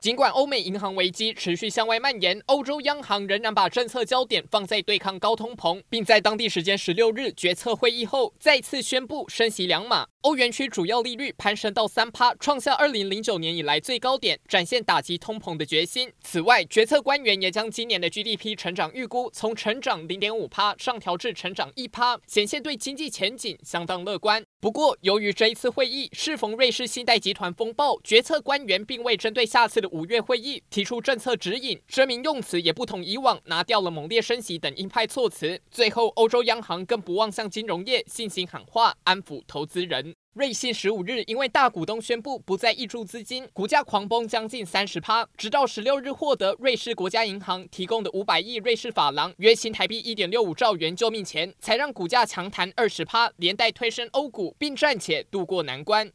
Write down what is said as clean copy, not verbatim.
尽管欧美银行危机持续向外蔓延，欧洲央行仍然把政策焦点放在对抗高通膨，并在当地时间16日决策会议后再次宣布升息2码。欧元区主要利率攀升到 3%， 创下2009年以来最高点，展现打击通膨的决心。此外，决策官员也将今年的 GDP 成长预估从成长 0.5% 上调至成长 1%， 显现对经济前景相当乐观。不过，由于这一次会议适逢瑞士信贷集团风暴，决策官员并未针对下次的5月会议提出政策指引，声明用词也不同以往，拿掉了猛烈升息等鹰派措辞。最后，欧洲央行更不忘向金融业信心喊话，安抚投资人。瑞信15日因为大股东宣布不再挹注资金，股价狂崩将近 30%， 直到16日获得瑞士国家银行提供的500亿瑞士法郎，约新台币 1.65 兆元救命钱，才让股价强弹 20%， 连带推升欧股，并暂且度过难关。